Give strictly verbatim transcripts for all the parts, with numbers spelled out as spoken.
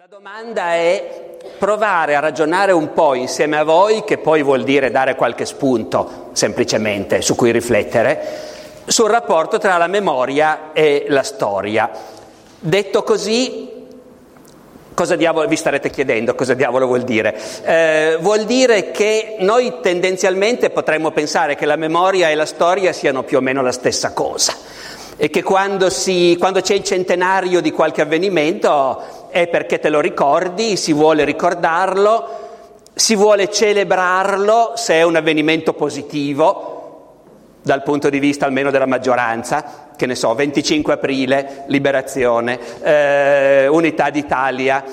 La domanda è provare a ragionare un po' insieme a voi, che poi vuol dire dare qualche spunto, semplicemente, su cui riflettere, sul rapporto tra la memoria e la storia. Detto così, cosa diavolo, vi starete chiedendo cosa diavolo vuol dire? Eh, vuol dire che noi tendenzialmente potremmo pensare che la memoria e la storia siano più o meno la stessa cosa e che quando, si, quando c'è il centenario di qualche avvenimento è perché te lo ricordi, si vuole ricordarlo, si vuole celebrarlo se è un avvenimento positivo, dal punto di vista almeno della maggioranza, che ne so, venticinque aprile, liberazione, eh, unità d'Italia,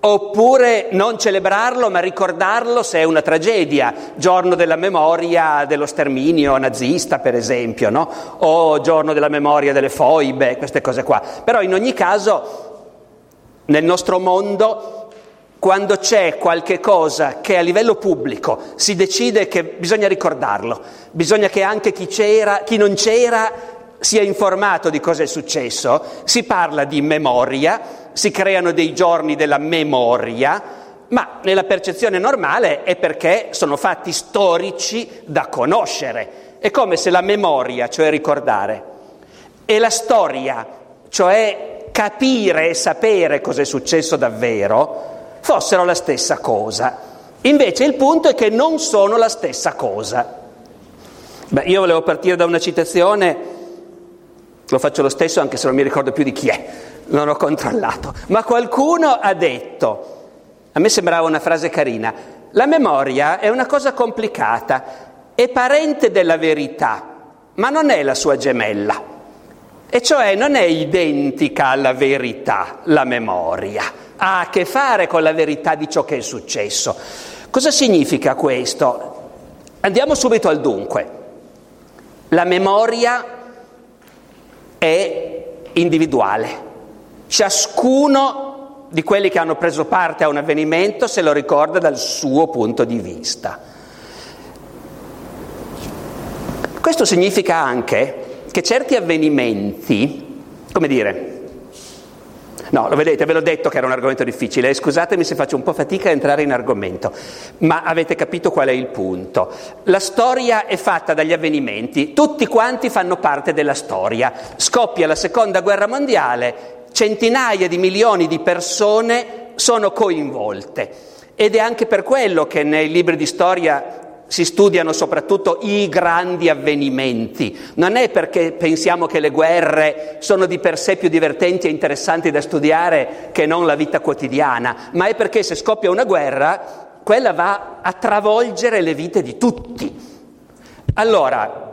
oppure non celebrarlo ma ricordarlo se è una tragedia, giorno della memoria dello sterminio nazista per esempio, no? O giorno della memoria delle foibe, queste cose qua. Però in ogni caso nel nostro mondo, quando c'è qualche cosa che a livello pubblico si decide che bisogna ricordarlo, bisogna che anche chi c'era, chi non c'era sia informato di cosa è successo, si parla di memoria, si creano dei giorni della memoria, ma nella percezione normale è perché sono fatti storici da conoscere. È come se la memoria, cioè ricordare, e la storia, cioè capire e sapere cosa è successo davvero, fossero la stessa cosa. Invece il punto è che non sono la stessa cosa. Beh, io volevo partire da una citazione, lo faccio lo stesso anche se non mi ricordo più di chi è, non ho controllato, ma qualcuno ha detto, a me sembrava una frase carina, la memoria è una cosa complicata, è parente della verità, ma non è la sua gemella. E cioè non è identica alla verità, la memoria, ha a che fare con la verità di ciò che è successo. Cosa significa questo? Andiamo subito al dunque. La memoria è individuale. Ciascuno di quelli che hanno preso parte a un avvenimento se lo ricorda dal suo punto di vista. Questo significa anche che certi avvenimenti, come dire, no, lo vedete, ve l'ho detto che era un argomento difficile, scusatemi se faccio un po' fatica a entrare in argomento, ma avete capito qual è il punto. La storia è fatta dagli avvenimenti, tutti quanti fanno parte della storia. Scoppia la seconda guerra mondiale, centinaia di milioni di persone sono coinvolte ed è anche per quello che nei libri di storia si studiano soprattutto i grandi avvenimenti. Non è perché pensiamo che le guerre sono di per sé più divertenti e interessanti da studiare che non la vita quotidiana, ma è perché se scoppia una guerra, quella va a travolgere le vite di tutti. Allora,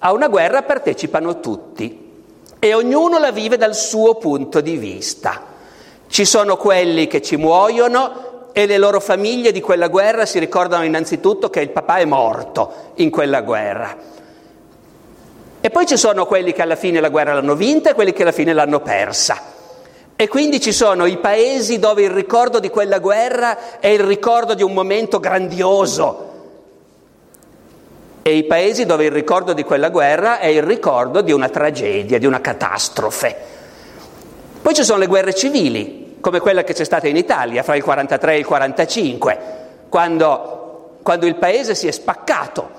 a una guerra partecipano tutti e ognuno la vive dal suo punto di vista. Ci sono quelli che ci muoiono, e le loro famiglie di quella guerra si ricordano innanzitutto che il papà è morto in quella guerra. E poi ci sono quelli che alla fine la guerra l'hanno vinta e quelli che alla fine l'hanno persa. E quindi ci sono i paesi dove il ricordo di quella guerra è il ricordo di un momento grandioso e i paesi dove il ricordo di quella guerra è il ricordo di una tragedia, di una catastrofe. Poi ci sono le guerre civili, come quella che c'è stata in Italia fra il quarantatré e il quarantacinque, quando, quando il paese si è spaccato,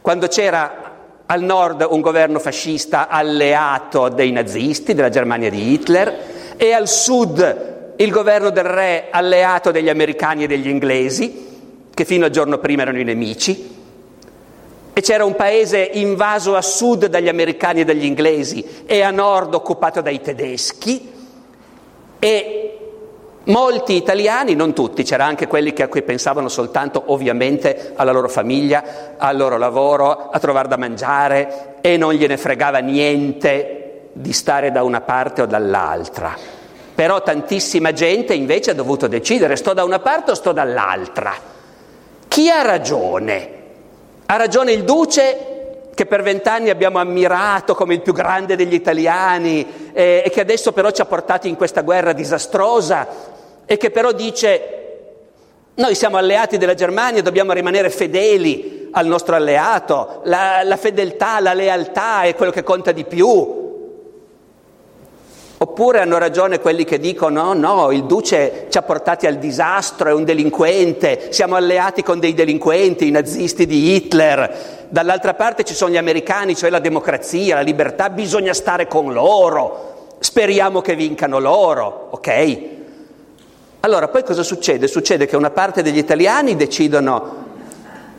quando c'era al nord un governo fascista alleato dei nazisti, della Germania di Hitler, e al sud il governo del re alleato degli americani e degli inglesi, che fino al giorno prima erano i nemici, e c'era un paese invaso a sud dagli americani e dagli inglesi e a nord occupato dai tedeschi. E molti italiani, non tutti, c'era anche quelli che a cui pensavano soltanto ovviamente alla loro famiglia, al loro lavoro, a trovare da mangiare e non gliene fregava niente di stare da una parte o dall'altra. Però tantissima gente invece ha dovuto decidere: sto da una parte o sto dall'altra? Chi ha ragione? Ha ragione il duce, che per vent'anni abbiamo ammirato come il più grande degli italiani eh, e che adesso però ci ha portati in questa guerra disastrosa e che però dice: noi siamo alleati della Germania, dobbiamo rimanere fedeli al nostro alleato, la, la fedeltà, la lealtà è quello che conta di più. Oppure hanno ragione quelli che dicono no, no, il duce ci ha portati al disastro, è un delinquente, siamo alleati con dei delinquenti, i nazisti di Hitler. Dall'altra parte ci sono gli americani, cioè la democrazia, la libertà, bisogna stare con loro, speriamo che vincano loro, ok? Allora, poi cosa succede? Succede che una parte degli italiani decidono,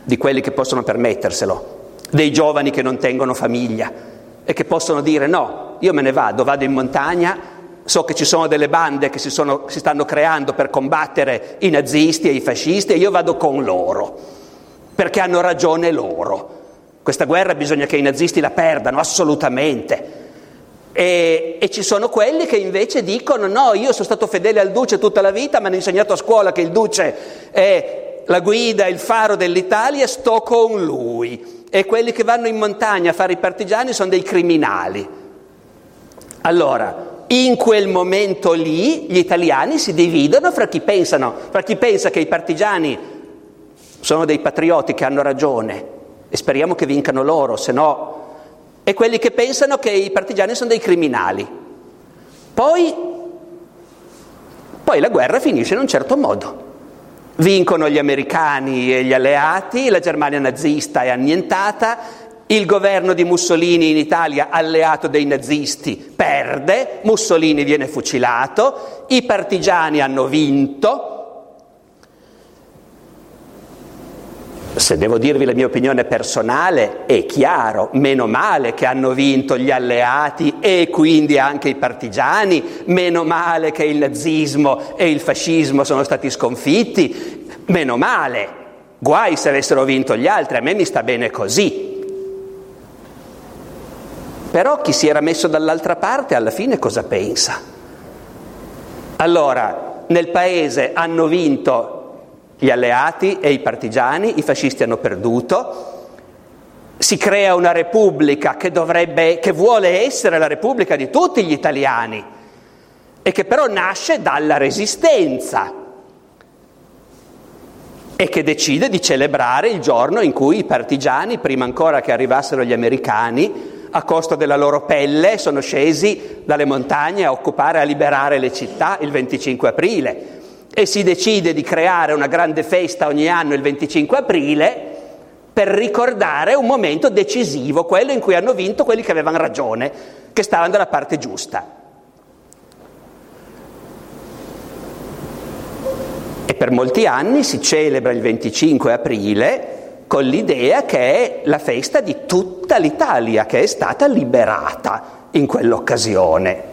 di quelli che possono permetterselo, dei giovani che non tengono famiglia, e che possono dire no, io me ne vado, vado in montagna, so che ci sono delle bande che si, sono, si stanno creando per combattere i nazisti e i fascisti e io vado con loro, perché hanno ragione loro. Questa guerra bisogna che i nazisti la perdano, assolutamente. E, e ci sono quelli che invece dicono no, io sono stato fedele al duce tutta la vita, mi hanno insegnato a scuola che il duce è la guida, il faro dell'Italia, sto con lui. E quelli che vanno in montagna a fare i partigiani sono dei criminali. Allora, in quel momento lì gli italiani si dividono fra chi pensano, fra chi pensa che i partigiani sono dei patrioti che hanno ragione e speriamo che vincano loro, se no, e quelli che pensano che i partigiani sono dei criminali. Poi, poi la guerra finisce in un certo modo. Vincono gli americani e gli alleati, la Germania nazista è annientata, il governo di Mussolini in Italia, alleato dei nazisti, perde, Mussolini viene fucilato, i partigiani hanno vinto. Se devo dirvi la mia opinione personale, è chiaro, meno male che hanno vinto gli alleati e quindi anche i partigiani, meno male che il nazismo e il fascismo sono stati sconfitti, meno male, guai se avessero vinto gli altri, a me mi sta bene così. Però chi si era messo dall'altra parte alla fine cosa pensa? Allora, nel paese hanno vinto gli alleati e i partigiani, i fascisti hanno perduto, si crea una repubblica che dovrebbe, che vuole essere la repubblica di tutti gli italiani e che però nasce dalla resistenza e che decide di celebrare il giorno in cui i partigiani, prima ancora che arrivassero gli americani, a costo della loro pelle sono scesi dalle montagne a occupare, a liberare le città il venticinque aprile. E si decide di creare una grande festa ogni anno il venticinque aprile per ricordare un momento decisivo, quello in cui hanno vinto quelli che avevano ragione, che stavano dalla parte giusta. E per molti anni si celebra il venticinque aprile con l'idea che è la festa di tutta l'Italia, che è stata liberata in quell'occasione.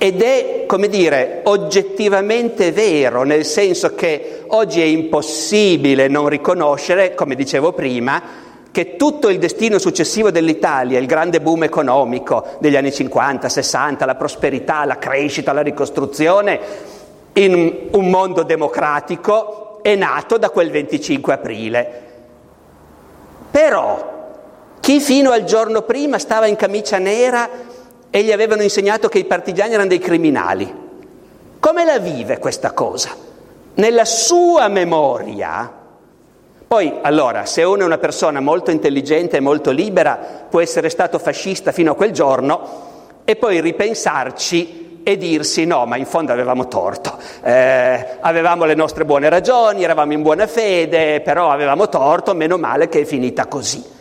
Ed è, come dire, oggettivamente vero, nel senso che oggi è impossibile non riconoscere, come dicevo prima, che tutto il destino successivo dell'Italia, il grande boom economico degli anni cinquanta, sessanta, la prosperità, la crescita, la ricostruzione, in un mondo democratico, è nato da quel venticinque aprile. Però chi fino al giorno prima stava in camicia nera e gli avevano insegnato che i partigiani erano dei criminali, come la vive questa cosa? Nella sua memoria. Poi, allora, se uno è una persona molto intelligente e molto libera, può essere stato fascista fino a quel giorno e poi ripensarci e dirsi no, ma in fondo avevamo torto, eh, avevamo le nostre buone ragioni, eravamo in buona fede, però avevamo torto, meno male che è finita così.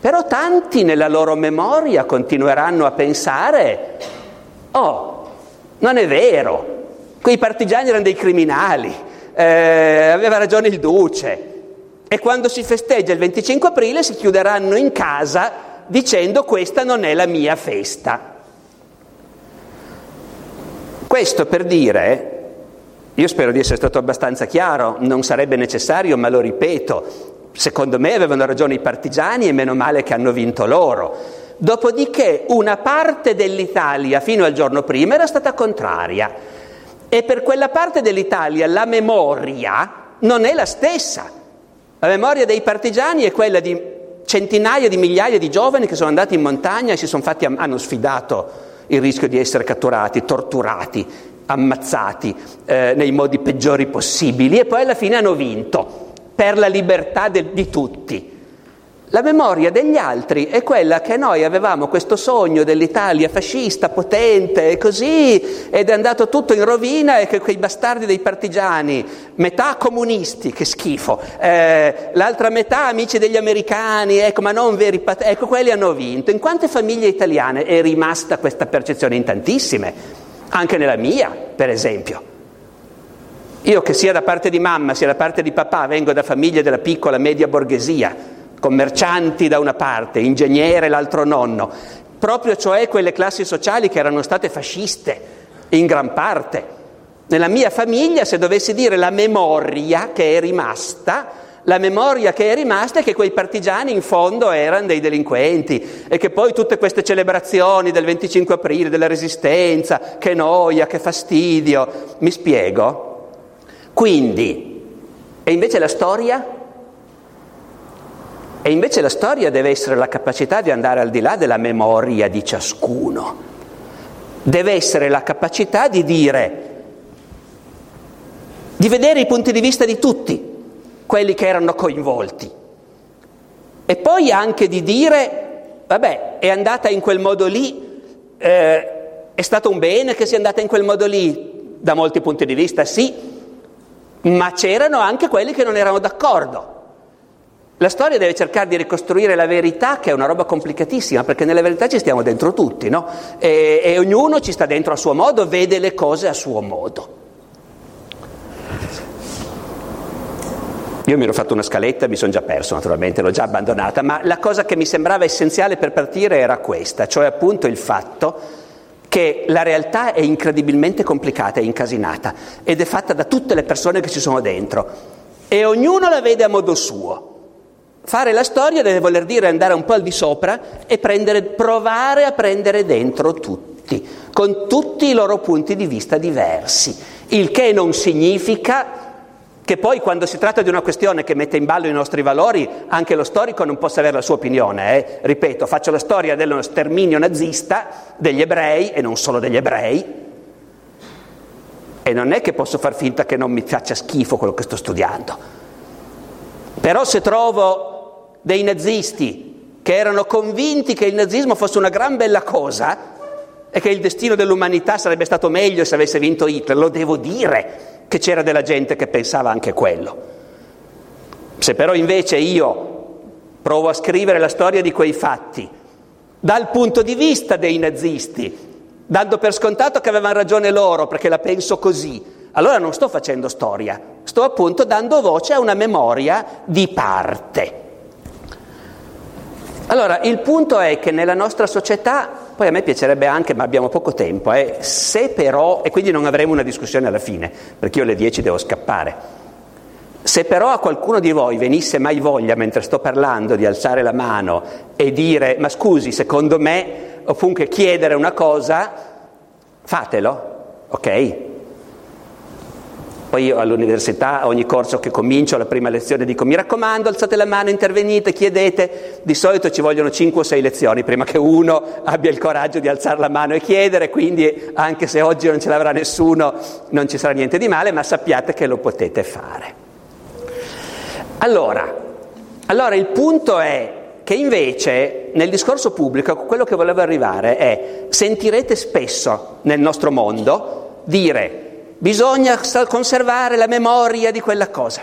Però tanti nella loro memoria continueranno a pensare «Oh, non è vero, quei partigiani erano dei criminali, eh, aveva ragione il duce». E quando si festeggia il venticinque aprile si chiuderanno in casa dicendo «Questa non è la mia festa». Questo per dire... Io spero di essere stato abbastanza chiaro, non sarebbe necessario, ma lo ripeto... Secondo me avevano ragione i partigiani e meno male che hanno vinto loro. Dopodiché una parte dell'Italia fino al giorno prima era stata contraria e per quella parte dell'Italia la memoria non è la stessa. La memoria dei partigiani è quella di centinaia di migliaia di giovani che sono andati in montagna e si sono fatti, hanno sfidato il rischio di essere catturati, torturati, ammazzati eh, nei modi peggiori possibili e poi alla fine hanno vinto. Per la libertà de, di tutti. La memoria degli altri è quella che noi avevamo questo sogno dell'Italia fascista, potente e così, ed è andato tutto in rovina e che quei bastardi dei partigiani, metà comunisti, che schifo, eh, l'altra metà amici degli americani, ecco, ma non veri pat- ecco, quelli hanno vinto. In quante famiglie italiane è rimasta questa percezione? In tantissime, anche nella mia, per esempio. Io che sia da parte di mamma sia da parte di papà vengo da famiglie della piccola media borghesia, commercianti da una parte, ingegnere l'altro nonno, proprio cioè quelle classi sociali che erano state fasciste in gran parte. Nella mia famiglia, se dovessi dire la memoria che è rimasta, la memoria che è rimasta è che quei partigiani in fondo erano dei delinquenti e che poi tutte queste celebrazioni del venticinque aprile, della Resistenza, che noia, che fastidio, mi spiego? Quindi, e invece la storia? E invece la storia deve essere la capacità di andare al di là della memoria di ciascuno. Deve essere la capacità di dire, di vedere i punti di vista di tutti, quelli che erano coinvolti. E poi anche di dire, vabbè, è andata in quel modo lì, eh, è stato un bene che sia andata in quel modo lì, da molti punti di vista sì, ma c'erano anche quelli che non erano d'accordo. La storia deve cercare di ricostruire la verità, che è una roba complicatissima, perché nella verità ci stiamo dentro tutti, no? E, e ognuno ci sta dentro a suo modo, vede le cose a suo modo. Io mi ero fatto una scaletta, mi sono già perso naturalmente, l'ho già abbandonata, ma la cosa che mi sembrava essenziale per partire era questa, cioè appunto il fatto che la realtà è incredibilmente complicata e incasinata, ed è fatta da tutte le persone che ci sono dentro, e ognuno la vede a modo suo. Fare la storia deve voler dire andare un po' al di sopra e prendere, provare a prendere dentro tutti, con tutti i loro punti di vista diversi, il che non significa che poi quando si tratta di una questione che mette in ballo i nostri valori, anche lo storico non possa avere la sua opinione, eh? Ripeto, faccio la storia dello sterminio nazista, degli ebrei e non solo degli ebrei, e non è che posso far finta che non mi faccia schifo quello che sto studiando. Però se trovo dei nazisti che erano convinti che il nazismo fosse una gran bella cosa e che il destino dell'umanità sarebbe stato meglio se avesse vinto Hitler, lo devo dire che c'era della gente che pensava anche quello. Se però invece io provo a scrivere la storia di quei fatti dal punto di vista dei nazisti, dando per scontato che avevano ragione loro perché la penso così, allora non sto facendo storia, sto appunto dando voce a una memoria di parte. Allora, il punto è che nella nostra società, poi a me piacerebbe anche, ma abbiamo poco tempo, eh, se però, e quindi non avremo una discussione alla fine, perché io alle dieci devo scappare, se però a qualcuno di voi venisse mai voglia, mentre sto parlando, di alzare la mano e dire, ma scusi, secondo me, o comunque chiedere una cosa, fatelo, ok? Poi io all'università, ogni corso che comincio, alla prima lezione dico, mi raccomando, alzate la mano, intervenite, chiedete. Di solito ci vogliono cinque o sei lezioni prima che uno abbia il coraggio di alzare la mano e chiedere, quindi anche se oggi non ce l'avrà nessuno, non ci sarà niente di male, ma sappiate che lo potete fare. Allora, allora il punto è che invece nel discorso pubblico quello che volevo arrivare è, sentirete spesso nel nostro mondo dire, bisogna conservare la memoria di quella cosa,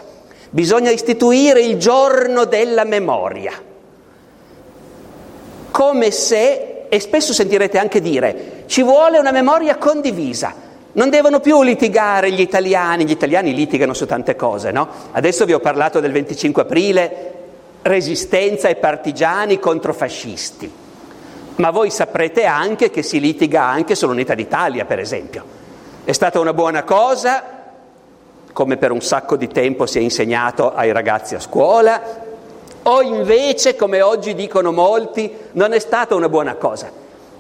bisogna istituire il giorno della memoria, come se, e spesso sentirete anche dire, ci vuole una memoria condivisa, non devono più litigare gli italiani, gli italiani litigano su tante cose, no? Adesso vi ho parlato del venticinque aprile, resistenza e partigiani contro fascisti, ma voi saprete anche che si litiga anche sull'Unità d'Italia, per esempio. È stata una buona cosa, come per un sacco di tempo si è insegnato ai ragazzi a scuola, o invece, come oggi dicono molti, non è stata una buona cosa.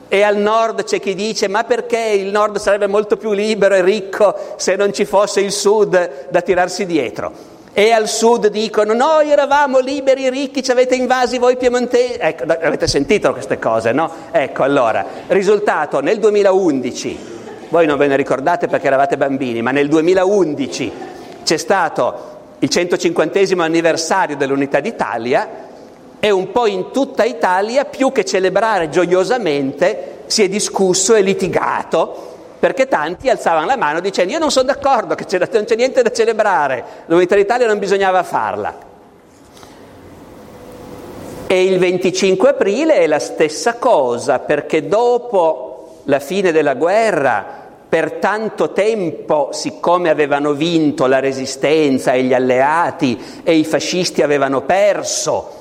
E al nord c'è chi dice, ma perché il nord sarebbe molto più libero e ricco se non ci fosse il sud da tirarsi dietro. E al sud dicono, noi eravamo liberi e ricchi, ci avete invasi voi piemontesi. Ecco, avete sentito queste cose, no? Ecco, allora, risultato nel duemilaundici... Voi non ve ne ricordate perché eravate bambini, ma nel duemilaundici c'è stato il centocinquantesimo anniversario dell'Unità d'Italia e un po' in tutta Italia, più che celebrare gioiosamente, si è discusso e litigato, perché tanti alzavano la mano dicendo: io non sono d'accordo, che c'era, non c'è niente da celebrare, l'unità d'Italia non bisognava farla. E il venticinque aprile è la stessa cosa, perché dopo la fine della guerra, per tanto tempo, siccome avevano vinto la Resistenza e gli alleati e i fascisti avevano perso,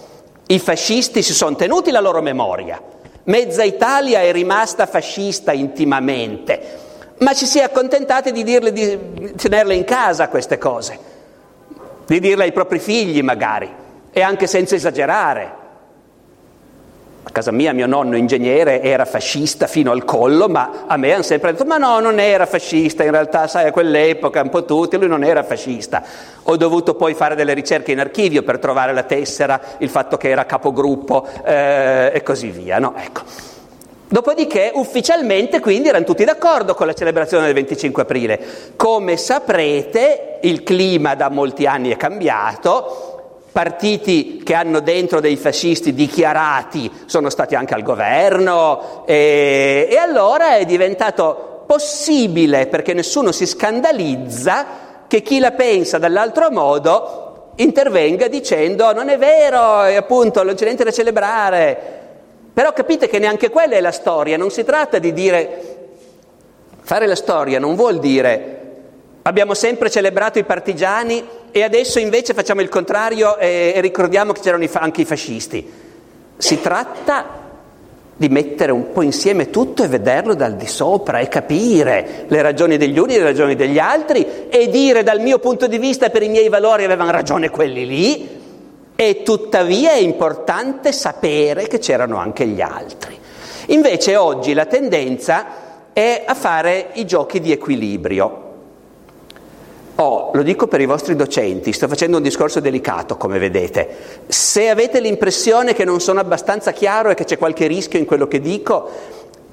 i fascisti si sono tenuti la loro memoria. Mezza Italia è rimasta fascista intimamente, ma ci si è accontentati di, dirle, di tenerle in casa queste cose, di dirle ai propri figli magari, e anche senza esagerare. A casa mia mio nonno ingegnere era fascista fino al collo, ma a me hanno sempre detto: ma no, non era fascista, in realtà sai, a quell'epoca un po' tutti, lui non era fascista. Ho dovuto poi fare delle ricerche in archivio per trovare la tessera, il fatto che era capogruppo eh, e così via, no? Ecco. Dopodiché ufficialmente quindi erano tutti d'accordo con la celebrazione del venticinque aprile. Come saprete, il clima da molti anni è cambiato. Partiti che hanno dentro dei fascisti dichiarati sono stati anche al governo e, e allora è diventato possibile, perché nessuno si scandalizza, che chi la pensa dall'altro modo intervenga dicendo: non è vero, e appunto non c'è niente da celebrare. Però capite che neanche quella è la storia, non si tratta di dire, fare la storia non vuol dire abbiamo sempre celebrato i partigiani e adesso invece facciamo il contrario e, e ricordiamo che c'erano i fa- anche i fascisti. Si tratta di mettere un po' insieme tutto e vederlo dal di sopra e capire le ragioni degli uni e le ragioni degli altri e dire: dal mio punto di vista, per i miei valori avevano ragione quelli lì, e tuttavia è importante sapere che c'erano anche gli altri. Invece oggi la tendenza è a fare i giochi di equilibrio. Oh, lo dico per i vostri docenti, sto facendo un discorso delicato, come vedete. Se avete l'impressione che non sono abbastanza chiaro e che c'è qualche rischio in quello che dico,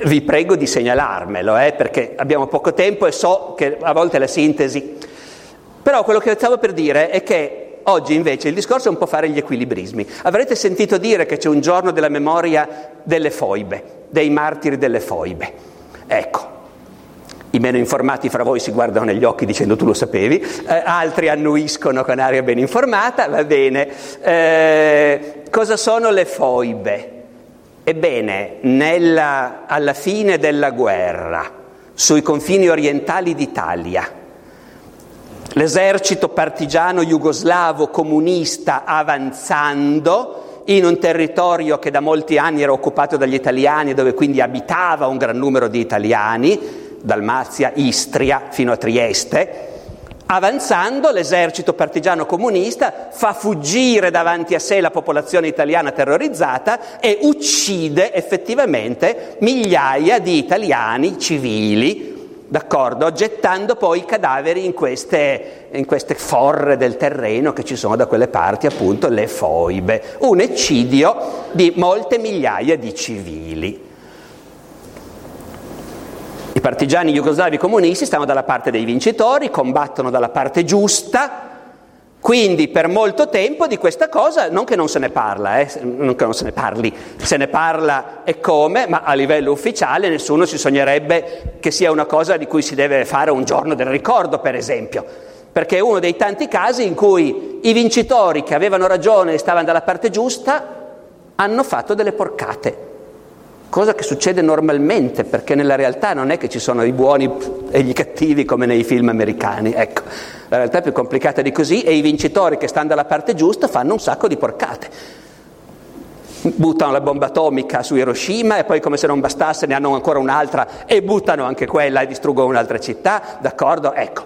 vi prego di segnalarmelo, eh, perché abbiamo poco tempo e so che a volte la sintesi. Però quello che stavo per dire è che oggi invece il discorso è un po' fare gli equilibrismi. Avrete sentito dire che c'è un giorno della memoria delle foibe, dei martiri delle foibe. Ecco. I meno informati fra voi si guardano negli occhi dicendo: tu lo sapevi, eh, altri annuiscono con aria ben informata, va bene. Eh, cosa sono le foibe? Ebbene, nella, alla fine della guerra, sui confini orientali d'Italia, l'esercito partigiano jugoslavo comunista avanzando in un territorio che da molti anni era occupato dagli italiani, dove quindi abitava un gran numero di italiani, Dalmazia, Istria, fino a Trieste, avanzando l'esercito partigiano comunista fa fuggire davanti a sé la popolazione italiana terrorizzata e uccide effettivamente migliaia di italiani civili, d'accordo, gettando poi i cadaveri in queste, in queste forre del terreno che ci sono da quelle parti, appunto le foibe, un eccidio di molte migliaia di civili. I partigiani jugoslavi comunisti stanno dalla parte dei vincitori, combattono dalla parte giusta, quindi per molto tempo di questa cosa, non che non se ne parla, eh, non che non se ne parli, se ne parla e come, ma a livello ufficiale nessuno si sognerebbe che sia una cosa di cui si deve fare un giorno del ricordo, per esempio, perché è uno dei tanti casi in cui i vincitori che avevano ragione e stavano dalla parte giusta hanno fatto delle porcate. Cosa che succede normalmente, perché nella realtà non è che ci sono i buoni e gli cattivi come nei film americani, ecco. La realtà è più complicata di così e i vincitori che stanno dalla parte giusta fanno un sacco di porcate. Buttano la bomba atomica su Hiroshima e poi, come se non bastasse, ne hanno ancora un'altra e buttano anche quella e distruggono un'altra città, d'accordo? Ecco.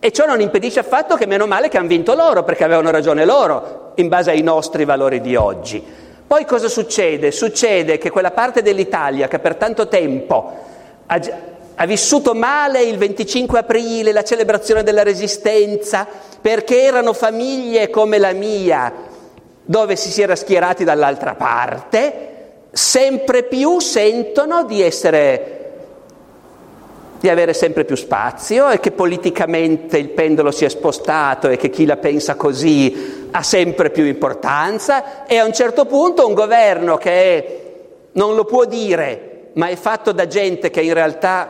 E ciò non impedisce affatto che meno male che hanno vinto loro, perché avevano ragione loro, in base ai nostri valori di oggi. Poi cosa succede? Succede che quella parte dell'Italia che per tanto tempo ha, ha vissuto male il venticinque aprile, la celebrazione della Resistenza, perché erano famiglie come la mia, dove si si era schierati dall'altra parte, sempre più sentono di essere, di avere sempre più spazio e che politicamente il pendolo si è spostato e che chi la pensa così ha sempre più importanza, e a un certo punto un governo che è, non lo può dire, ma è fatto da gente che in realtà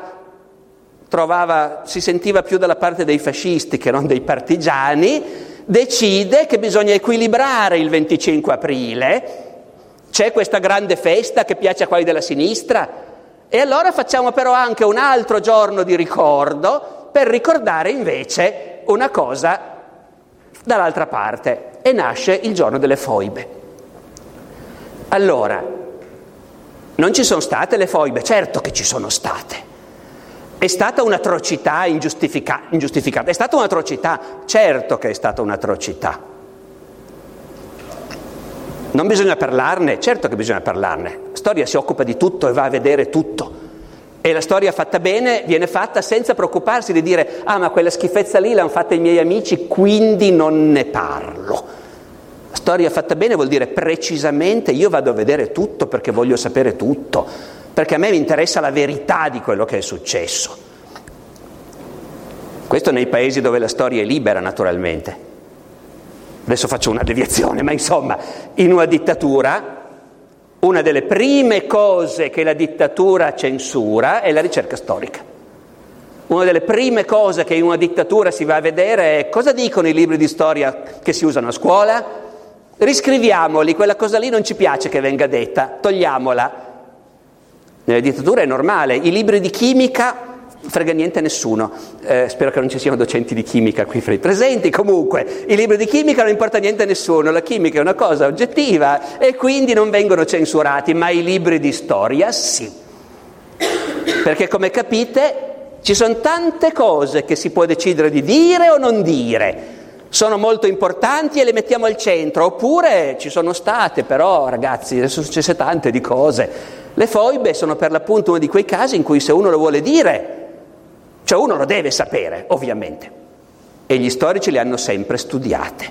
trovava, si sentiva più dalla parte dei fascisti che non dei partigiani, decide che bisogna equilibrare il venticinque aprile. C'è questa grande festa che piace a quelli della sinistra, e allora facciamo però anche un altro giorno di ricordo per ricordare invece una cosa dall'altra parte, e nasce il giorno delle foibe. Allora, non ci sono state le foibe? Certo che ci sono state. È stata un'atrocità ingiustifica- ingiustificata, è stata un'atrocità, certo che è stata un'atrocità. Non bisogna parlarne, certo che bisogna parlarne. La storia si occupa di tutto e va a vedere tutto. E la storia fatta bene viene fatta senza preoccuparsi di dire «Ah, ma quella schifezza lì l'hanno fatta i miei amici, quindi non ne parlo». La storia fatta bene vuol dire precisamente «Io vado a vedere tutto perché voglio sapere tutto, perché a me mi interessa la verità di quello che è successo». Questo nei paesi dove la storia è libera, naturalmente. Adesso faccio una deviazione, ma insomma, in una dittatura una delle prime cose che la dittatura censura è la ricerca storica. Una delle prime cose che in una dittatura si va a vedere è cosa dicono i libri di storia che si usano a scuola. Riscriviamoli, quella cosa lì non ci piace che venga detta, togliamola. Nella dittatura è normale, i libri di chimica frega niente a nessuno, eh, spero che non ci siano docenti di chimica qui fra i presenti. Comunque i libri di chimica non importa niente a nessuno, la chimica è una cosa oggettiva e quindi non vengono censurati, ma i libri di storia sì, perché come capite ci sono tante cose che si può decidere di dire o non dire, sono molto importanti e le mettiamo al centro, oppure ci sono state, però ragazzi ne sono successe tante di cose. Le foibe sono per l'appunto uno di quei casi in cui se uno lo vuole dire, cioè uno lo deve sapere, ovviamente, e gli storici le hanno sempre studiate.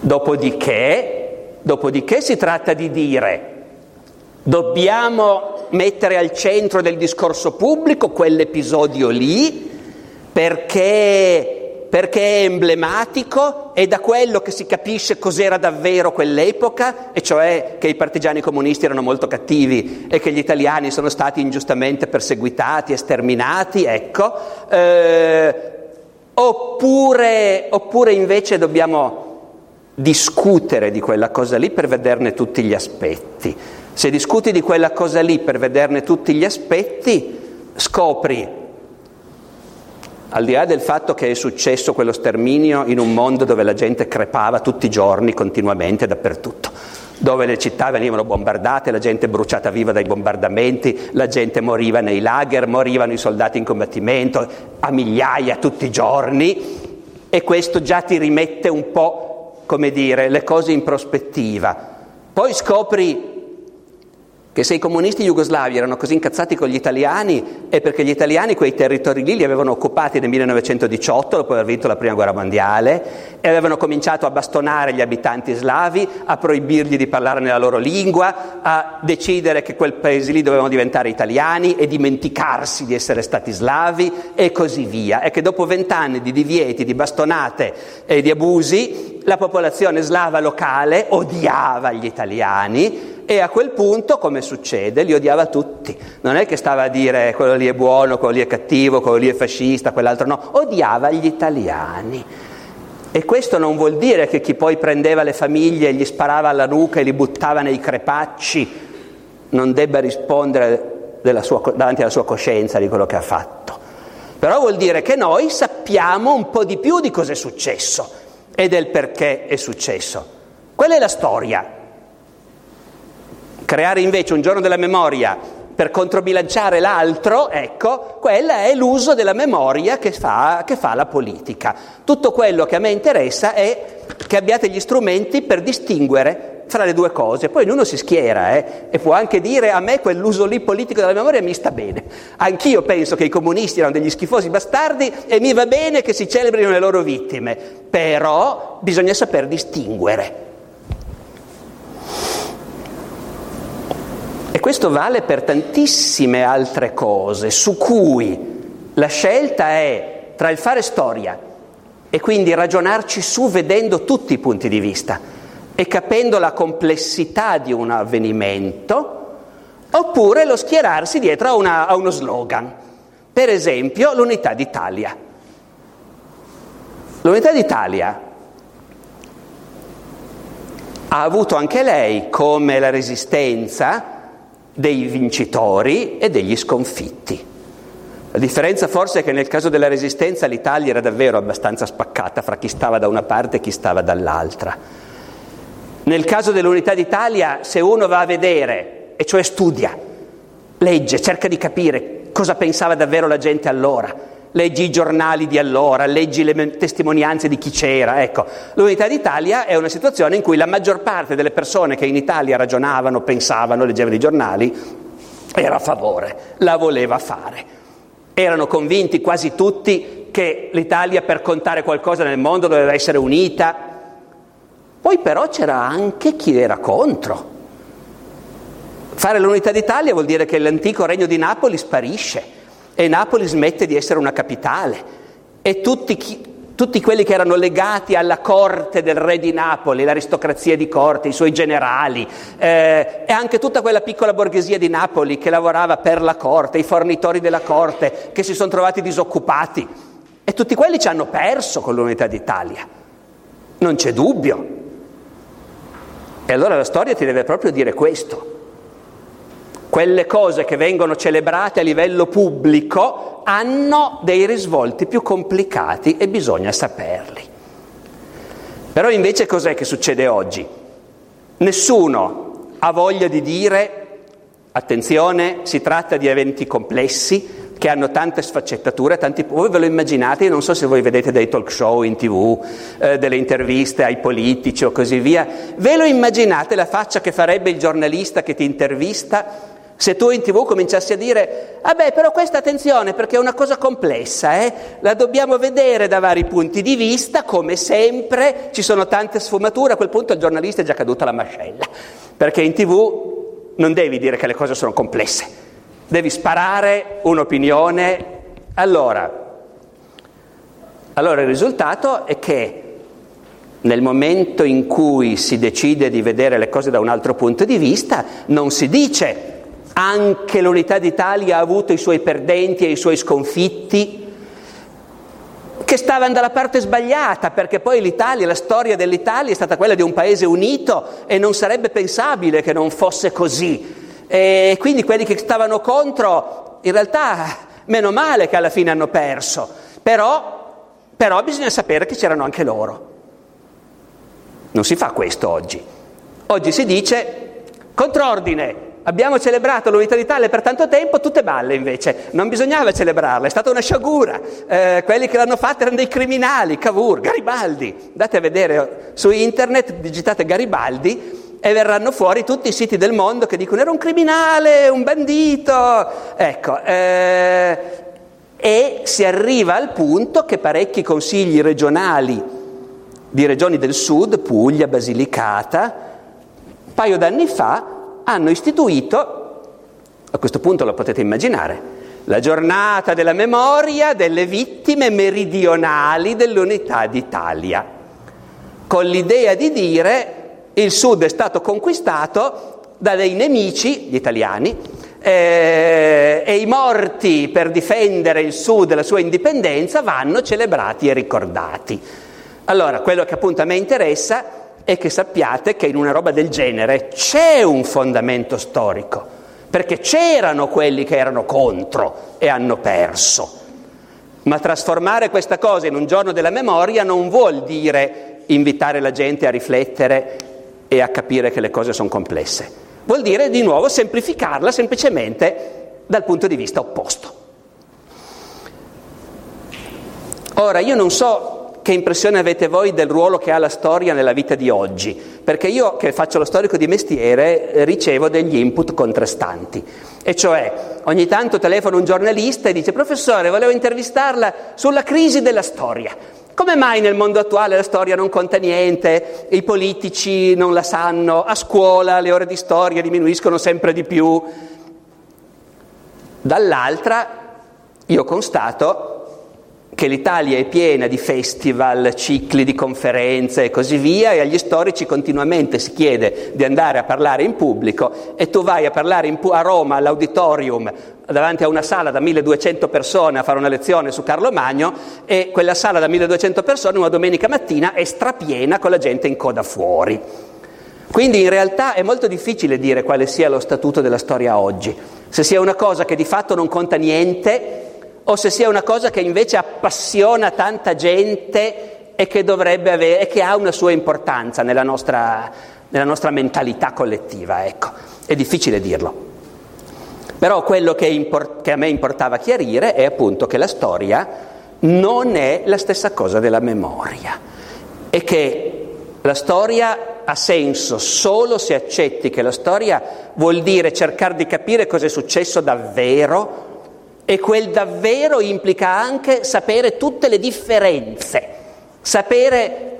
Dopodiché, dopodiché si tratta di dire, dobbiamo mettere al centro del discorso pubblico quell'episodio lì, perché, perché è emblematico, è da quello che si capisce cos'era davvero quell'epoca, e cioè che i partigiani comunisti erano molto cattivi e che gli italiani sono stati ingiustamente perseguitati e sterminati, ecco, eh, oppure, oppure invece dobbiamo discutere di quella cosa lì per vederne tutti gli aspetti. Se discuti di quella cosa lì per vederne tutti gli aspetti, scopri, al di là del fatto che è successo quello sterminio in un mondo dove la gente crepava tutti i giorni, continuamente, dappertutto, dove le città venivano bombardate, la gente bruciata viva dai bombardamenti, la gente moriva nei lager, morivano i soldati in combattimento a migliaia tutti i giorni, e questo già ti rimette un po', come dire, le cose in prospettiva. Poi scopri che se i comunisti jugoslavi erano così incazzati con gli italiani è perché gli italiani quei territori lì li avevano occupati nel millenovecentodiciotto, dopo aver vinto la prima guerra mondiale, e avevano cominciato a bastonare gli abitanti slavi, a proibirgli di parlare nella loro lingua, a decidere che quel paese lì dovevano diventare italiani e dimenticarsi di essere stati slavi e così via. E che dopo vent'anni di divieti, di bastonate e di abusi, la popolazione slava locale odiava gli italiani. E a quel punto, come succede, li odiava tutti. Non è che stava a dire quello lì è buono, quello lì è cattivo, quello lì è fascista, quell'altro no. Odiava gli italiani. E questo non vuol dire che chi poi prendeva le famiglie e gli sparava alla nuca e li buttava nei crepacci non debba rispondere della sua, davanti alla sua coscienza di quello che ha fatto. Però vuol dire che noi sappiamo un po' di più di cosa è successo e del perché è successo. Quella è la storia. Creare invece un giorno della memoria per controbilanciare l'altro, ecco, quella è l'uso della memoria che fa, che fa la politica. Tutto quello che a me interessa è che abbiate gli strumenti per distinguere fra le due cose. Poi ognuno si schiera eh, e può anche dire a me quell'uso lì politico della memoria mi sta bene. Anch'io penso che i comunisti erano degli schifosi bastardi e mi va bene che si celebrino le loro vittime, però bisogna saper distinguere. E questo vale per tantissime altre cose su cui la scelta è tra il fare storia e quindi ragionarci su vedendo tutti i punti di vista e capendo la complessità di un avvenimento, oppure lo schierarsi dietro a, una, a uno slogan, per esempio l'unità d'Italia. L'unità d'Italia ha avuto anche lei, come la Resistenza, dei vincitori e degli sconfitti. La differenza forse è che nel caso della Resistenza l'Italia era davvero abbastanza spaccata fra chi stava da una parte e chi stava dall'altra. Nel caso dell'Unità d'Italia, se uno va a vedere, e cioè studia, legge, cerca di capire cosa pensava davvero la gente allora, leggi i giornali di allora, leggi le testimonianze di chi c'era, ecco. L'Unità d'Italia è una situazione in cui la maggior parte delle persone che in Italia ragionavano, pensavano, leggevano i giornali, era a favore, la voleva fare. Erano convinti quasi tutti che l'Italia per contare qualcosa nel mondo doveva essere unita. Poi però c'era anche chi era contro. Fare l'unità d'Italia vuol dire che l'antico regno di Napoli sparisce e Napoli smette di essere una capitale e tutti, chi, tutti quelli che erano legati alla corte del re di Napoli, l'aristocrazia di corte, i suoi generali eh, e anche tutta quella piccola borghesia di Napoli che lavorava per la corte, i fornitori della corte che si sono trovati disoccupati, e tutti quelli ci hanno perso con l'unità d'Italia, non c'è dubbio. E allora la storia ti deve proprio dire questo: quelle cose che vengono celebrate a livello pubblico hanno dei risvolti più complicati e bisogna saperli. Però invece cos'è che succede oggi? Nessuno ha voglia di dire, attenzione, si tratta di eventi complessi che hanno tante sfaccettature, tanti... voi ve lo immaginate, io non so se voi vedete dei talk show in tv, eh, delle interviste ai politici o così via, ve lo immaginate la faccia che farebbe il giornalista che ti intervista se tu in tv cominciassi a dire vabbè, però questa attenzione perché è una cosa complessa, eh? La dobbiamo vedere da vari punti di vista, come sempre ci sono tante sfumature, a quel punto al giornalista è già caduta la mascella, perché in tv non devi dire che le cose sono complesse, devi sparare un'opinione. Allora, allora il risultato è che nel momento in cui si decide di vedere le cose da un altro punto di vista, non si dice anche l'unità d'Italia ha avuto i suoi perdenti e i suoi sconfitti, che stavano dalla parte sbagliata, perché poi l'Italia, la storia dell'Italia è stata quella di un paese unito e non sarebbe pensabile che non fosse così. E quindi quelli che stavano contro, in realtà, meno male che alla fine hanno perso, però, però bisogna sapere che c'erano anche loro. Non si fa questo oggi. Oggi si dice contrordine. Abbiamo celebrato l'unità d'Italia per tanto tempo, tutte balle invece, non bisognava celebrarla, è stata una sciagura, eh, quelli che l'hanno fatta erano dei criminali, Cavour, Garibaldi, andate a vedere su internet, digitate Garibaldi e verranno fuori tutti i siti del mondo che dicono era un criminale, un bandito, ecco, eh, e si arriva al punto che parecchi consigli regionali di regioni del sud, Puglia, Basilicata, un paio d'anni fa, hanno istituito, a questo punto lo potete immaginare, la giornata della memoria delle vittime meridionali dell'unità d'Italia, con l'idea di dire il Sud è stato conquistato da dei nemici, gli italiani, eh, e i morti per difendere il Sud e la sua indipendenza vanno celebrati e ricordati. Allora, quello che appunto a me interessa è che sappiate che in una roba del genere c'è un fondamento storico, perché c'erano quelli che erano contro e hanno perso. Ma trasformare questa cosa in un giorno della memoria non vuol dire invitare la gente a riflettere e a capire che le cose sono complesse. Vuol dire, di nuovo, semplificarla semplicemente dal punto di vista opposto. Ora, io non so che impressione avete voi del ruolo che ha la storia nella vita di oggi? Perché io, che faccio lo storico di mestiere, ricevo degli input contrastanti. E cioè, ogni tanto telefono un giornalista e dice «Professore, volevo intervistarla sulla crisi della storia. Come mai nel mondo attuale la storia non conta niente, i politici non la sanno, a scuola le ore di storia diminuiscono sempre di più?» Dall'altra, io constato che l'Italia è piena di festival, cicli di conferenze e così via, e agli storici continuamente si chiede di andare a parlare in pubblico, e tu vai a parlare in pu- a Roma all'auditorium davanti a una sala da milleduecento persone a fare una lezione su Carlo Magno, e quella sala da milleduecento persone una domenica mattina è strapiena con la gente in coda fuori. Quindi in realtà è molto difficile dire quale sia lo statuto della storia oggi, se sia una cosa che di fatto non conta niente o se sia una cosa che invece appassiona tanta gente e che dovrebbe avere e che ha una sua importanza nella nostra, nella nostra mentalità collettiva, ecco. È difficile dirlo. Però quello che, import- che a me importava chiarire è appunto che la storia non è la stessa cosa della memoria e che la storia ha senso solo se accetti che la storia vuol dire cercare di capire cosa è successo davvero, e quel davvero implica anche sapere tutte le differenze, sapere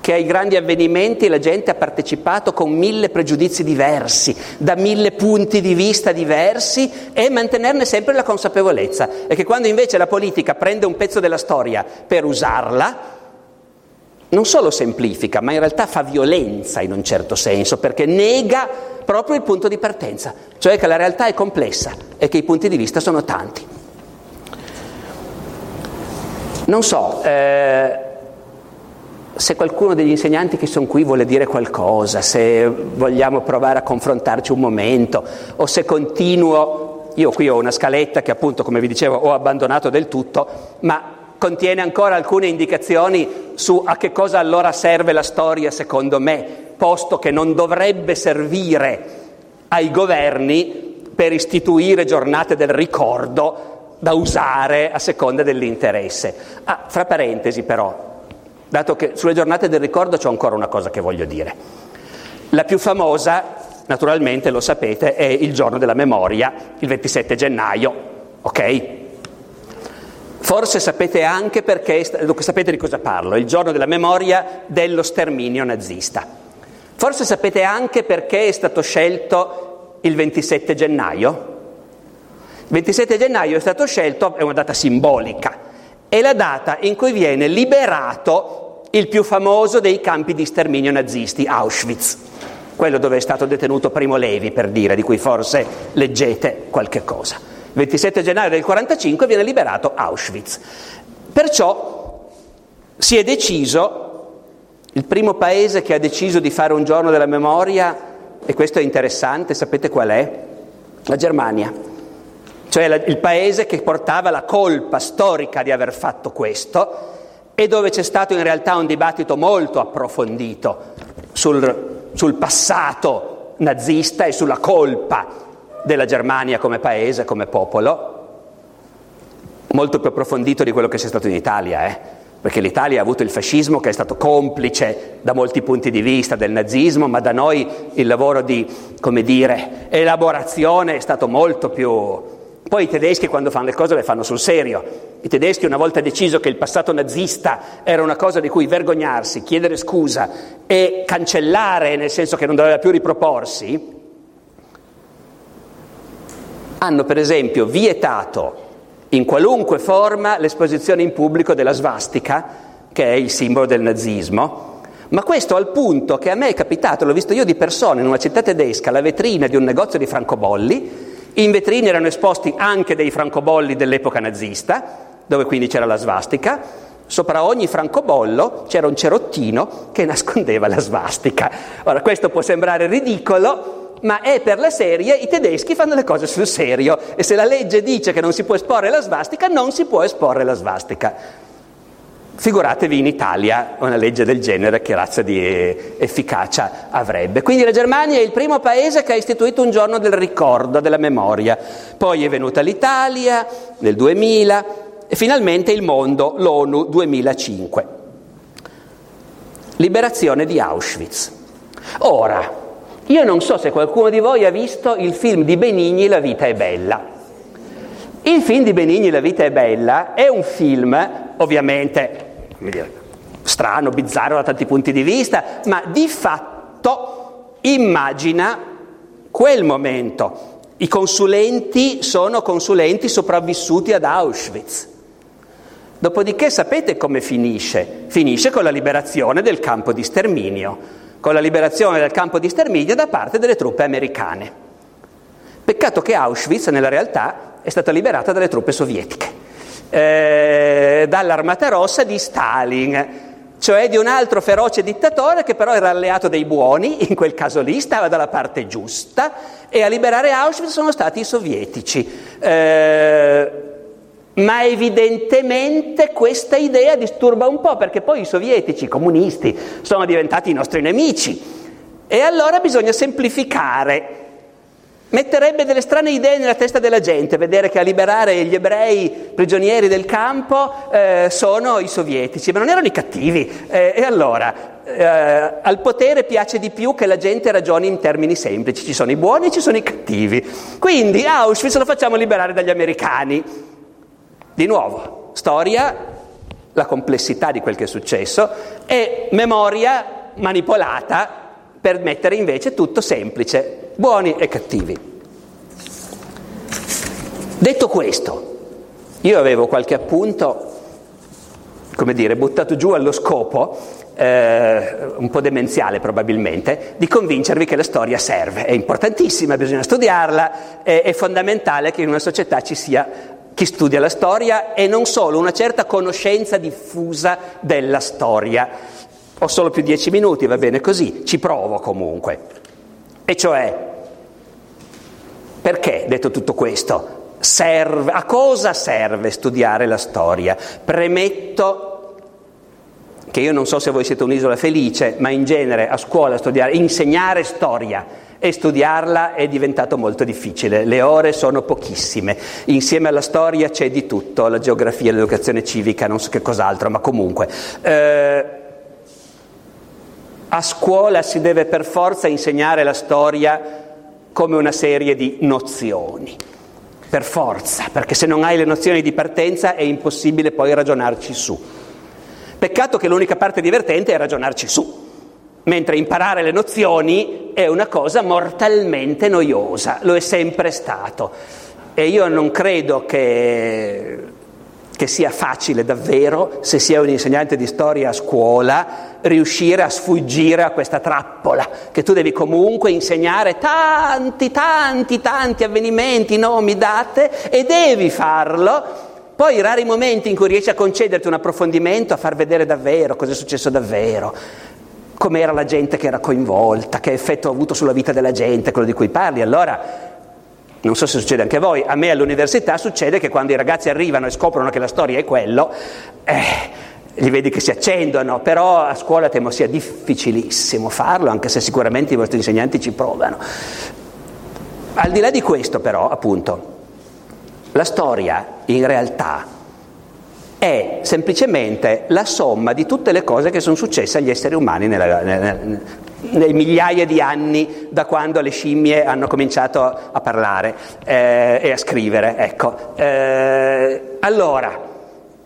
che ai grandi avvenimenti la gente ha partecipato con mille pregiudizi diversi, da mille punti di vista diversi, e mantenerne sempre la consapevolezza. E che quando invece la politica prende un pezzo della storia per usarla, non solo semplifica, ma in realtà fa violenza in un certo senso, perché nega proprio il punto di partenza, cioè che la realtà è complessa e che i punti di vista sono tanti. Non so... Eh... se qualcuno degli insegnanti che sono qui vuole dire qualcosa, se vogliamo provare a confrontarci un momento, o se continuo, io qui ho una scaletta che appunto, come vi dicevo, ho abbandonato del tutto, ma contiene ancora alcune indicazioni su a che cosa allora serve la storia secondo me, posto che non dovrebbe servire ai governi per istituire giornate del ricordo da usare a seconda dell'interesse. Ah, fra parentesi però, dato che sulle giornate del ricordo c'ho ancora una cosa che voglio dire. La più famosa, naturalmente lo sapete, è il giorno della memoria, il ventisette gennaio, ok? Forse sapete anche perché, sapete di cosa parlo, il giorno della memoria dello sterminio nazista. Forse sapete anche perché è stato scelto il ventisette gennaio. Il ventisette gennaio è stato scelto, è una data simbolica, è la data in cui viene liberato il più famoso dei campi di sterminio nazisti, Auschwitz, quello dove è stato detenuto Primo Levi, per dire, di cui forse leggete qualche cosa. Il ventisette gennaio del quarantacinque viene liberato Auschwitz. Perciò si è deciso, il primo paese che ha deciso di fare un giorno della memoria, e questo è interessante, sapete qual è? La Germania. Cioè il paese che portava la colpa storica di aver fatto questo, e dove c'è stato in realtà un dibattito molto approfondito sul, sul passato nazista e sulla colpa della Germania come paese, come popolo, molto più approfondito di quello che c'è stato in Italia, eh? Perché l'Italia ha avuto il fascismo che è stato complice da molti punti di vista del nazismo, ma da noi il lavoro di, come dire, elaborazione è stato molto più... Poi i tedeschi quando fanno le cose le fanno sul serio. I tedeschi, una volta deciso che il passato nazista era una cosa di cui vergognarsi, chiedere scusa e cancellare, nel senso che non doveva più riproporsi, hanno per esempio vietato in qualunque forma l'esposizione in pubblico della svastica, che è il simbolo del nazismo. Ma questo al punto che a me è capitato, l'ho visto io di persona in una città tedesca, la vetrina di un negozio di francobolli. In vetrine erano esposti anche dei francobolli dell'epoca nazista, dove quindi c'era la svastica. Sopra ogni francobollo c'era un cerottino che nascondeva la svastica. Ora, questo può sembrare ridicolo, ma è per la serie, i tedeschi fanno le cose sul serio, e se la legge dice che non si può esporre la svastica, non si può esporre la svastica. Figuratevi in Italia una legge del genere che razza di efficacia avrebbe. Quindi la Germania è il primo paese che ha istituito un giorno del ricordo, della memoria. Poi è venuta l'Italia nel duemila e finalmente il mondo, l'ONU duemilacinque. Liberazione di Auschwitz. Ora, io non so se qualcuno di voi ha visto il film di Benigni La vita è bella. Il film di Benigni La vita è bella è un film... ovviamente strano, bizzarro da tanti punti di vista, ma di fatto immagina quel momento. I consulenti sono consulenti sopravvissuti ad Auschwitz. Dopodiché sapete come finisce? Finisce con la liberazione del campo di sterminio, con la liberazione del campo di sterminio da parte delle truppe americane. Peccato che Auschwitz, nella realtà, è stata liberata dalle truppe sovietiche, eh, dall'Armata Rossa di Stalin, cioè di un altro feroce dittatore che però era alleato dei buoni, in quel caso lì stava dalla parte giusta, e a liberare Auschwitz sono stati i sovietici. Eh, ma evidentemente questa idea disturba un po', perché poi i sovietici, i comunisti, sono diventati i nostri nemici, e allora bisogna semplificare. Metterebbe delle strane idee nella testa della gente vedere che a liberare gli ebrei prigionieri del campo eh, sono i sovietici, ma non erano i cattivi. Eh, e allora, eh, al potere piace di più che la gente ragioni in termini semplici: ci sono i buoni e ci sono i cattivi. Quindi Auschwitz lo facciamo liberare dagli americani. Di nuovo, storia, la complessità di quel che è successo, e memoria manipolata per mettere invece tutto semplice. Buoni e cattivi. Detto questo, io avevo qualche appunto, come dire, buttato giù allo scopo, eh, un po' demenziale probabilmente, di convincervi che la storia serve, è importantissima, bisogna studiarla, è, è fondamentale che in una società ci sia chi studia la storia e non solo una certa conoscenza diffusa della storia. Ho solo più dieci minuti, va bene così, ci provo comunque. E cioè, perché, detto tutto questo, serve, a cosa serve studiare la storia? Premetto che io non so se voi siete un'isola felice, ma in genere a scuola studiare, insegnare storia e studiarla è diventato molto difficile, le ore sono pochissime, insieme alla storia c'è di tutto, la geografia, l'educazione civica, non so che cos'altro, ma comunque... Eh, A scuola si deve per forza insegnare la storia come una serie di nozioni, per forza, perché se non hai le nozioni di partenza è impossibile poi ragionarci su. Peccato che l'unica parte divertente è ragionarci su, mentre imparare le nozioni è una cosa mortalmente noiosa, lo è sempre stato. E io non credo che... che sia facile davvero, se si è un insegnante di storia a scuola, riuscire a sfuggire a questa trappola, che tu devi comunque insegnare tanti, tanti, tanti avvenimenti, nomi, date, e devi farlo. Poi i rari momenti in cui riesci a concederti un approfondimento, a far vedere davvero cosa è successo davvero, com'era la gente che era coinvolta, che effetto ha avuto sulla vita della gente, quello di cui parli, allora... Non so se succede anche a voi, a me all'università succede che quando i ragazzi arrivano e scoprono che la storia è quello, eh, li vedi che si accendono, però a scuola temo sia difficilissimo farlo, anche se sicuramente i vostri insegnanti ci provano. Al di là di questo però, appunto, la storia in realtà è semplicemente la somma di tutte le cose che sono successe agli esseri umani nella, nella, nei migliaia di anni da quando le scimmie hanno cominciato a parlare eh, e a scrivere, ecco. Eh, allora,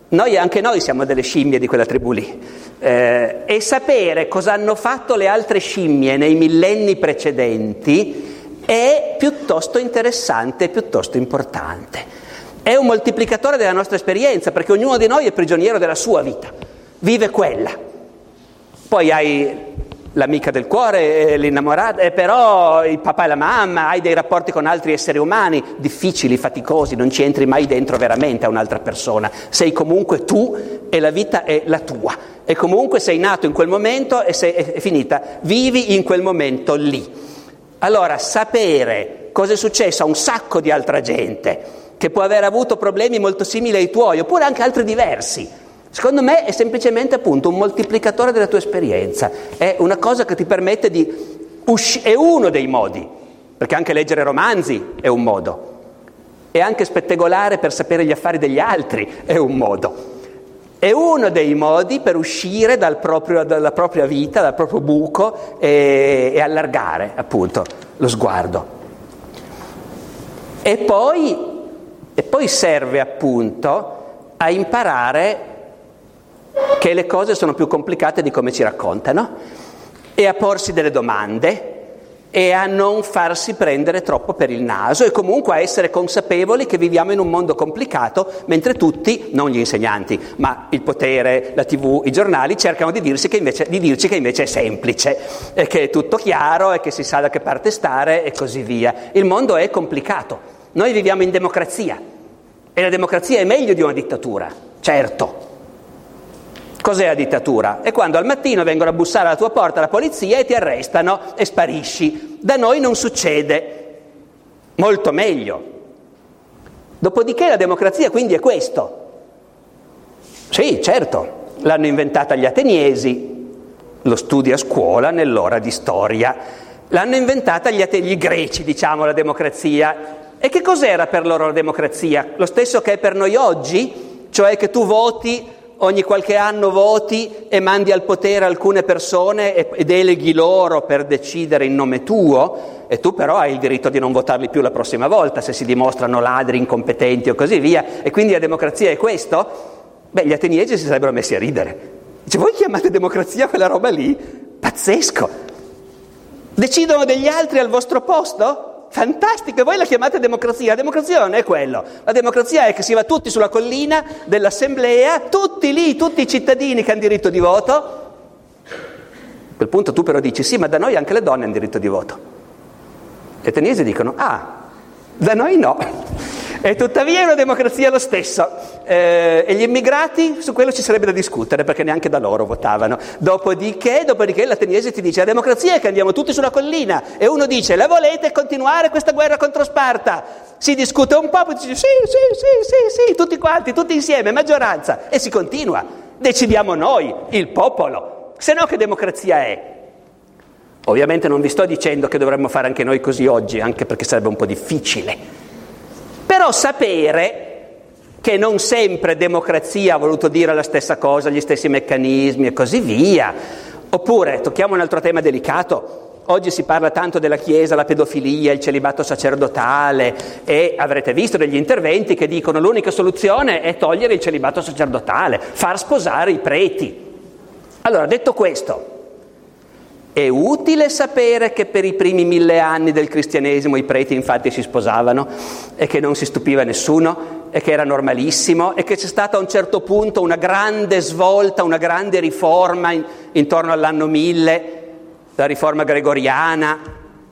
noi anche noi siamo delle scimmie di quella tribù lì, eh, e sapere cosa hanno fatto le altre scimmie nei millenni precedenti è piuttosto interessante, piuttosto importante. È un moltiplicatore della nostra esperienza, perché ognuno di noi è prigioniero della sua vita, vive quella. Poi hai... l'amica del cuore, l'innamorata, eh, però il papà e la mamma, hai dei rapporti con altri esseri umani, difficili, faticosi, non ci entri mai dentro veramente a un'altra persona, sei comunque tu e la vita è la tua, e comunque sei nato in quel momento e sei, è, è finita, vivi in quel momento lì. Allora, sapere cosa è successo a un sacco di altra gente, che può aver avuto problemi molto simili ai tuoi, oppure anche altri diversi, secondo me è semplicemente appunto un moltiplicatore della tua esperienza, è una cosa che ti permette di uscire, è uno dei modi, perché anche leggere romanzi è un modo, e anche spettegolare per sapere gli affari degli altri è un modo, è uno dei modi per uscire dal proprio, dalla propria vita, dal proprio buco e, e allargare appunto lo sguardo. E poi, e poi serve appunto a imparare che le cose sono più complicate di come ci raccontano, e a porsi delle domande, e a non farsi prendere troppo per il naso e comunque a essere consapevoli che viviamo in un mondo complicato, mentre tutti, non gli insegnanti, ma il potere, la tivù, i giornali, cercano di dirsi che invece, di dirci che invece è semplice, e che è tutto chiaro e che si sa da che parte stare e così via. Il mondo è complicato, noi viviamo in democrazia e la democrazia è meglio di una dittatura, certo. Cos'è la dittatura? È quando al mattino vengono a bussare alla tua porta la polizia e ti arrestano e sparisci. Da noi non succede, molto meglio. Dopodiché la democrazia quindi è questo. Sì, certo, l'hanno inventata gli ateniesi, lo studi a scuola nell'ora di storia. L'hanno inventata gli, ateni- gli greci, diciamo, la democrazia. E che cos'era per loro la democrazia? Lo stesso che è per noi oggi? Cioè che tu voti... ogni qualche anno voti e mandi al potere alcune persone e, e deleghi loro per decidere in nome tuo, e tu però hai il diritto di non votarli più la prossima volta se si dimostrano ladri, incompetenti o così via, e quindi la democrazia è questo? Beh, gli ateniesi si sarebbero messi a ridere. Dice, voi chiamate democrazia quella roba lì? Pazzesco! Decidono degli altri al vostro posto? Fantastico, e voi la chiamate democrazia. La democrazia non è quello, la democrazia è che si va tutti sulla collina dell'assemblea, tutti lì, tutti i cittadini che hanno diritto di voto. A quel punto tu però dici, sì, ma da noi anche le donne hanno diritto di voto. Gli ateniesi dicono, ah, da noi no, e tuttavia è una democrazia lo stesso. Eh, e gli immigrati, su quello ci sarebbe da discutere, perché neanche da loro votavano. Dopodiché, dopodiché l'ateniese ti dice, la democrazia è che andiamo tutti sulla collina, e uno dice, la volete continuare questa guerra contro Sparta? Si discute un po', poi dice, sì, sì, sì, sì, sì, tutti quanti, tutti insieme, maggioranza, e si continua. Decidiamo noi, il popolo, se no che democrazia è? Ovviamente non vi sto dicendo che dovremmo fare anche noi così oggi, anche perché sarebbe un po' difficile. Però sapere che non sempre democrazia ha voluto dire la stessa cosa, gli stessi meccanismi e così via. Oppure, tocchiamo un altro tema delicato. Oggi si parla tanto della Chiesa, la pedofilia, il celibato sacerdotale, e avrete visto degli interventi che dicono l'unica soluzione è togliere il celibato sacerdotale, far sposare i preti. Allora, detto questo, è utile sapere che per i primi mille anni del cristianesimo i preti infatti si sposavano e che non si stupiva nessuno e che era normalissimo e che c'è stata a un certo punto una grande svolta, una grande riforma in, intorno all'anno mille, la riforma gregoriana,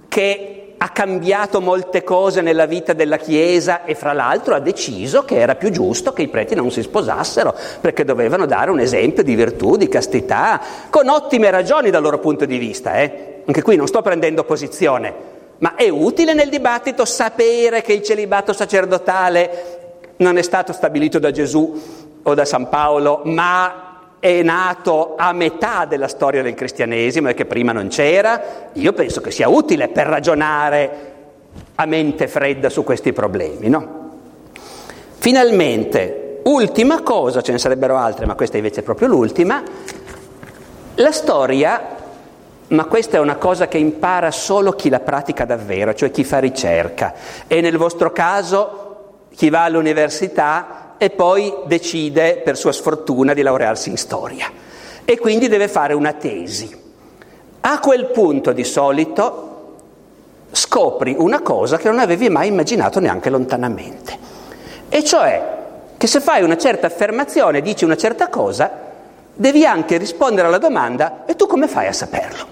che ha cambiato molte cose nella vita della Chiesa e fra l'altro ha deciso che era più giusto che i preti non si sposassero perché dovevano dare un esempio di virtù, di castità, con ottime ragioni dal loro punto di vista. Eh? Anche qui non sto prendendo posizione, ma è utile nel dibattito sapere che il celibato sacerdotale non è stato stabilito da Gesù o da San Paolo, ma è nato a metà della storia del cristianesimo e che prima non c'era. Io penso che sia utile per ragionare a mente fredda su questi problemi, no? Finalmente, ultima cosa, ce ne sarebbero altre, ma questa invece è proprio l'ultima, la storia, ma questa è una cosa che impara solo chi la pratica davvero, cioè chi fa ricerca, e nel vostro caso chi va all'università e poi decide, per sua sfortuna, di laurearsi in storia. E quindi deve fare una tesi. A quel punto, di solito, scopri una cosa che non avevi mai immaginato neanche lontanamente. E cioè, che se fai una certa affermazione, dici una certa cosa, devi anche rispondere alla domanda, e tu come fai a saperlo?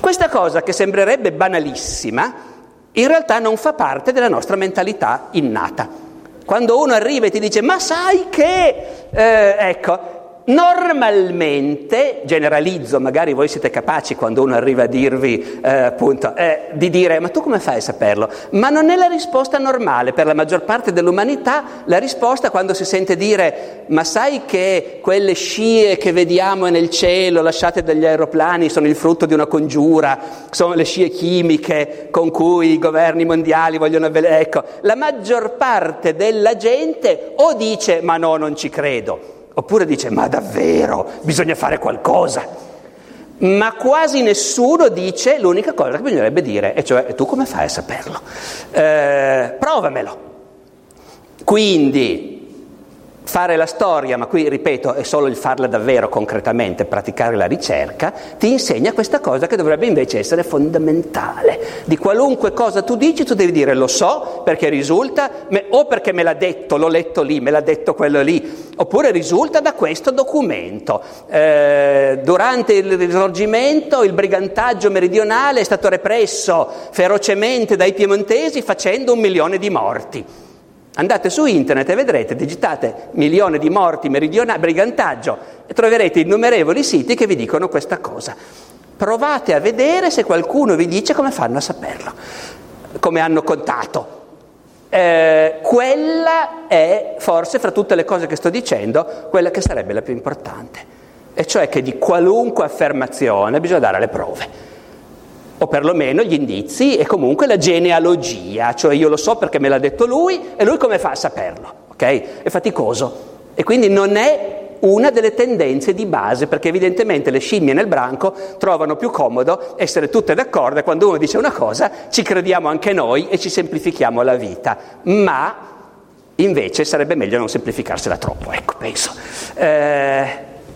Questa cosa, che sembrerebbe banalissima, in realtà non fa parte della nostra mentalità innata. Quando uno arriva e ti dice, ma sai che, eh, ecco, normalmente, generalizzo, magari voi siete capaci quando uno arriva a dirvi, eh, appunto, eh, di dire, ma tu come fai a saperlo? Ma non è la risposta normale, per la maggior parte dell'umanità, la risposta quando si sente dire, ma sai che quelle scie che vediamo nel cielo, lasciate dagli aeroplani, sono il frutto di una congiura, sono le scie chimiche con cui i governi mondiali vogliono avvelenare. Ecco, la maggior parte della gente o dice, ma no, non ci credo, oppure dice, ma davvero, bisogna fare qualcosa. Ma quasi nessuno dice l'unica cosa che bisognerebbe dire, e cioè, e tu come fai a saperlo? Eh, provamelo. Quindi, fare la storia, ma qui ripeto è solo il farla davvero concretamente, praticare la ricerca, ti insegna questa cosa che dovrebbe invece essere fondamentale. Di qualunque cosa tu dici tu devi dire lo so perché risulta, me, o perché me l'ha detto, l'ho letto lì, me l'ha detto quello lì, oppure risulta da questo documento. Eh, durante il Risorgimento il brigantaggio meridionale è stato represso ferocemente dai piemontesi facendo un milione di morti. Andate su internet e vedrete, digitate milione di morti meridionali, brigantaggio, e troverete innumerevoli siti che vi dicono questa cosa. Provate a vedere se qualcuno vi dice come fanno a saperlo, come hanno contato. Eh, quella è, forse, fra tutte le cose che sto dicendo, quella che sarebbe la più importante. E cioè che di qualunque affermazione bisogna dare le prove, o perlomeno gli indizi e comunque la genealogia, cioè io lo so perché me l'ha detto lui e lui come fa a saperlo, ok? È faticoso e quindi non è una delle tendenze di base, perché evidentemente le scimmie nel branco trovano più comodo essere tutte d'accordo e quando uno dice una cosa ci crediamo anche noi e ci semplifichiamo la vita, ma invece sarebbe meglio non semplificarsela troppo, ecco, penso. Eh,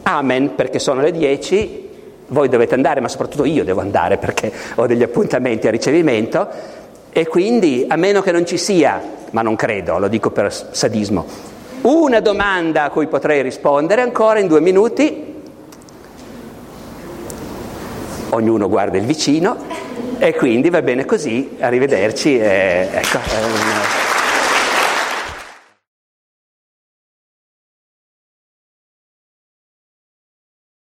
amen, perché sono le dieci. Voi dovete andare, ma soprattutto io devo andare perché ho degli appuntamenti a ricevimento e quindi, a meno che non ci sia, ma non credo, lo dico per sadismo, una domanda a cui potrei rispondere ancora in due minuti. Ognuno guarda il vicino e quindi va bene così, arrivederci e ecco.